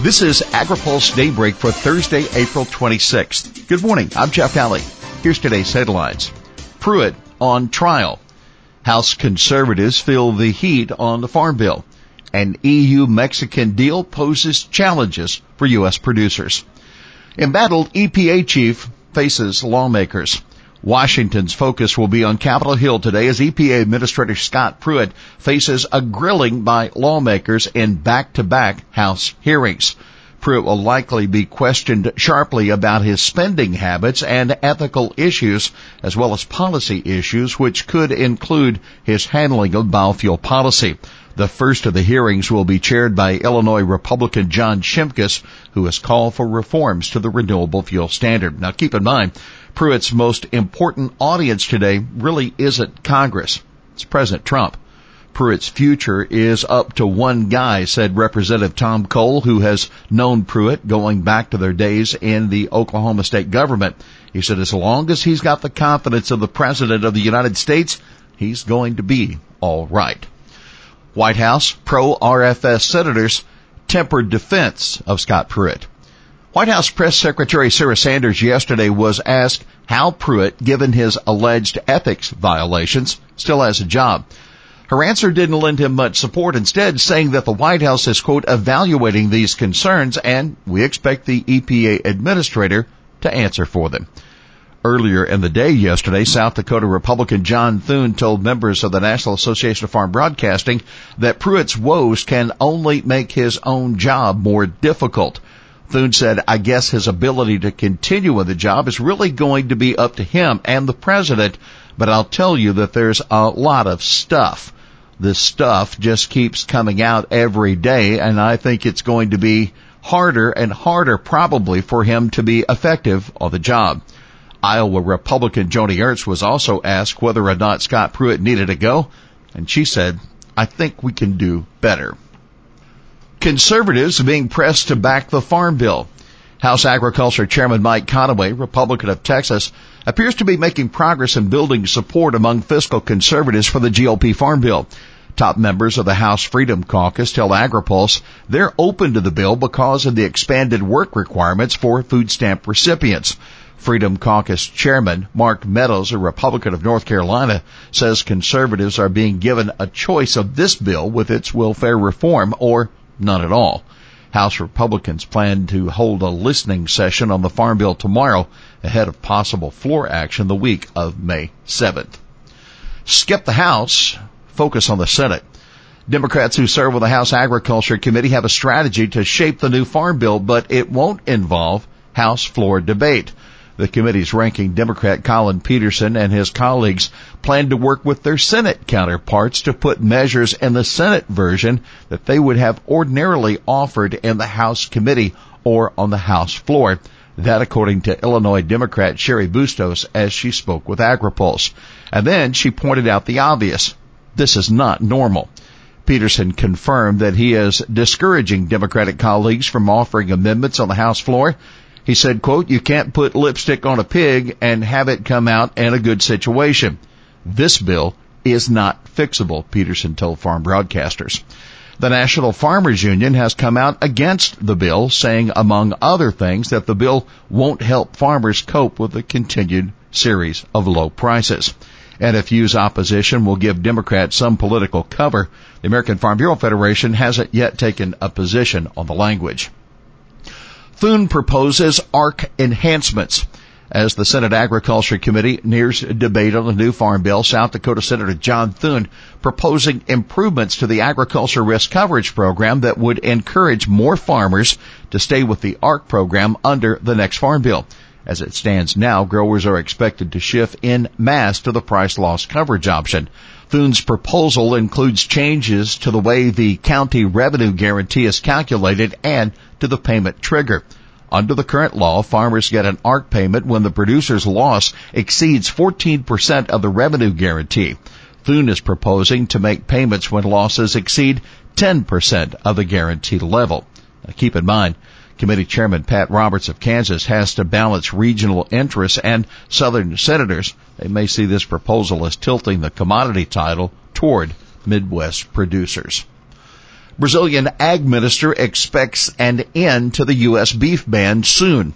This is AgriPulse Daybreak for Thursday, April 26th. Good morning. I'm Jeff Alley. Here's today's headlines. Pruitt on trial. House conservatives feel the heat on the farm bill. An EU-Mexican deal poses challenges for U.S. producers. Embattled EPA chief faces lawmakers. Washington's focus will be on Capitol Hill today as EPA Administrator Scott Pruitt faces a grilling by lawmakers in back-to-back House hearings. Pruitt will likely be questioned sharply about his spending habits and ethical issues, as well as policy issues, which could include his handling of biofuel policy. The first of the hearings will be chaired by Illinois Republican John Shimkus, who has called for reforms to the renewable fuel standard. Now, keep in mind, Pruitt's most important audience today really isn't Congress. It's President Trump. Pruitt's future is up to one guy, said Representative Tom Cole, who has known Pruitt going back to their days in the Oklahoma state government. He said as long as he's got the confidence of the President of the United States, he's going to be all right. White House pro-RFS senators tempered defense of Scott Pruitt. White House Press Secretary Sarah Sanders yesterday was asked how Pruitt, given his alleged ethics violations, still has a job. Her answer didn't lend him much support, instead saying that the White House is, quote, evaluating these concerns, and we expect the EPA administrator to answer for them. Earlier in the day yesterday, South Dakota Republican John Thune told members of the National Association of Farm Broadcasting that Pruitt's woes can only make his own job more difficult. Thune said, I guess his ability to continue with the job is really going to be up to him and the president, but I'll tell you that there's a lot of stuff. This stuff just keeps coming out every day, and I think it's going to be harder and harder probably for him to be effective on the job. Iowa Republican Joni Ernst was also asked whether or not Scott Pruitt needed to go, and she said, I think we can do better. Conservatives being pressed to back the farm bill. House Agriculture Chairman Mike Conaway, Republican of Texas, appears to be making progress in building support among fiscal conservatives for the GOP farm bill. Top members of the House Freedom Caucus tell AgriPulse they're open to the bill because of the expanded work requirements for food stamp recipients. Freedom Caucus Chairman Mark Meadows, a Republican of North Carolina, says conservatives are being given a choice of this bill with its welfare reform or none at all. House Republicans plan to hold a listening session on the farm bill tomorrow ahead of possible floor action the week of May 7th. Skip the House, focus on the Senate. Democrats who serve on the House Agriculture Committee have a strategy to shape the new farm bill, but it won't involve House floor debate. The committee's ranking Democrat Colin Peterson and his colleagues plan to work with their Senate counterparts to put measures in the Senate version that they would have ordinarily offered in the House committee or on the House floor. That according to Illinois Democrat Sherry Bustos as she spoke with AgriPulse. And then she pointed out the obvious. This is not normal. Peterson confirmed that he is discouraging Democratic colleagues from offering amendments on the House floor. He said, quote, you can't put lipstick on a pig and have it come out in a good situation. This bill is not fixable, Peterson told farm broadcasters. The National Farmers Union has come out against the bill, saying, among other things, that the bill won't help farmers cope with the continued series of low prices. NFU's opposition will give Democrats some political cover. The American Farm Bureau Federation hasn't yet taken a position on the language. Thune proposes ARC enhancements. As the Senate Agriculture Committee nears debate on the new farm bill, South Dakota Senator John Thune proposing improvements to the agriculture risk coverage program that would encourage more farmers to stay with the ARC program under the next farm bill. As it stands now, growers are expected to shift en masse to the price loss coverage option. Thune's proposal includes changes to the way the county revenue guarantee is calculated and to the payment trigger. Under the current law, farmers get an ARC payment when the producer's loss exceeds 14% of the revenue guarantee. Thune is proposing to make payments when losses exceed 10% of the guarantee level. Now, keep in mind, Committee Chairman Pat Roberts of Kansas has to balance regional interests, and Southern senators, they may see this proposal as tilting the commodity title toward Midwest producers. Brazilian ag minister expects an end to the U.S. beef ban soon.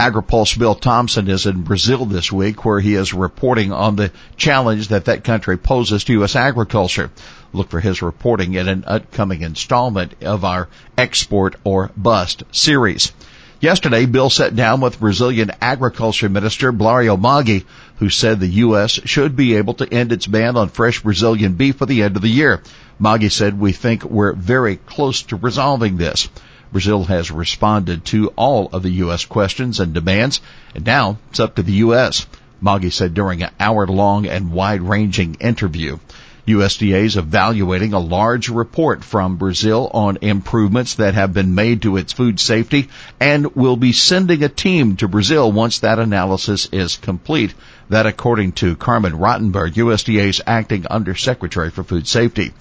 AgriPulse Bill Thompson is in Brazil this week, where he is reporting on the challenge that that country poses to U.S. agriculture. Look for his reporting in an upcoming installment of our Export or Bust series. Yesterday, Bill sat down with Brazilian Agriculture Minister Blario Maggi, who said the U.S. should be able to end its ban on fresh Brazilian beef by the end of the year. Maggi said, "We think we're very close to resolving this. Brazil has responded to all of the U.S. questions and demands, and now it's up to the U.S.," Maggi said during an hour-long and wide-ranging interview. USDA is evaluating a large report from Brazil on improvements that have been made to its food safety and will be sending a team to Brazil once that analysis is complete. That according to Carmen Rottenberg, USDA's acting undersecretary for food safety.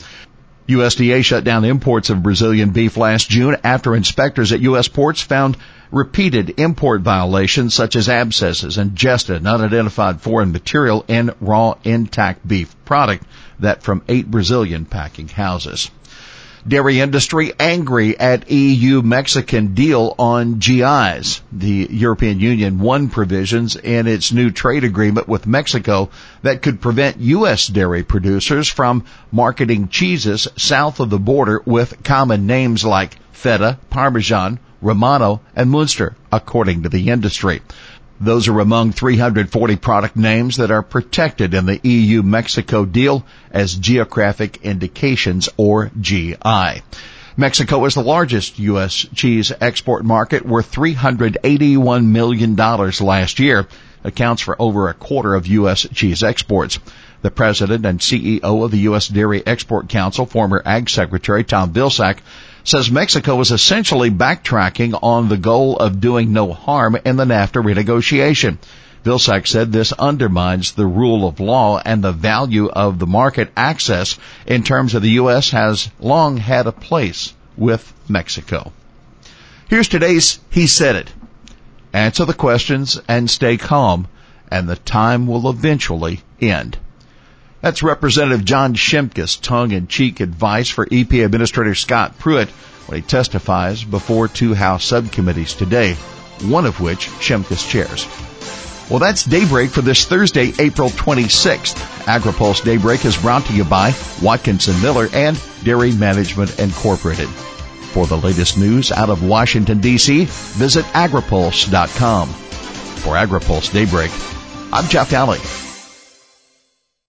USDA shut down imports of Brazilian beef last June after inspectors at U.S. ports found repeated import violations such as abscesses, ingested and unidentified foreign material in raw intact beef product, that from 8 Brazilian packing houses. Dairy industry angry at EU-Mexican deal on GIs. The European Union won provisions in its new trade agreement with Mexico that could prevent U.S. dairy producers from marketing cheeses south of the border with common names like Feta, Parmesan, Romano, and Munster, according to the industry. Those are among 340 product names that are protected in the EU-Mexico deal as geographic indications, or GI. Mexico is the largest U.S. cheese export market, worth $381 million last year, accounts for over a quarter of U.S. cheese exports. The president and CEO of the U.S. Dairy Export Council, former Ag Secretary Tom Vilsack, says Mexico is essentially backtracking on the goal of doing no harm in the NAFTA renegotiation. Vilsack said this undermines the rule of law and the value of the market access in terms of the U.S. has long had a place with Mexico. Here's today's He Said It. Answer the questions and stay calm, and the time will eventually end. That's Representative John Shimkus' tongue-in-cheek advice for EPA Administrator Scott Pruitt when he testifies before two House subcommittees today, one of which Shimkus chairs. Well, that's Daybreak for this Thursday, April 26th. AgriPulse Daybreak is brought to you by Watkinson Miller and Dairy Management Incorporated. For the latest news out of Washington, D.C., visit agripulse.com. For AgriPulse Daybreak, I'm Jeff Alley.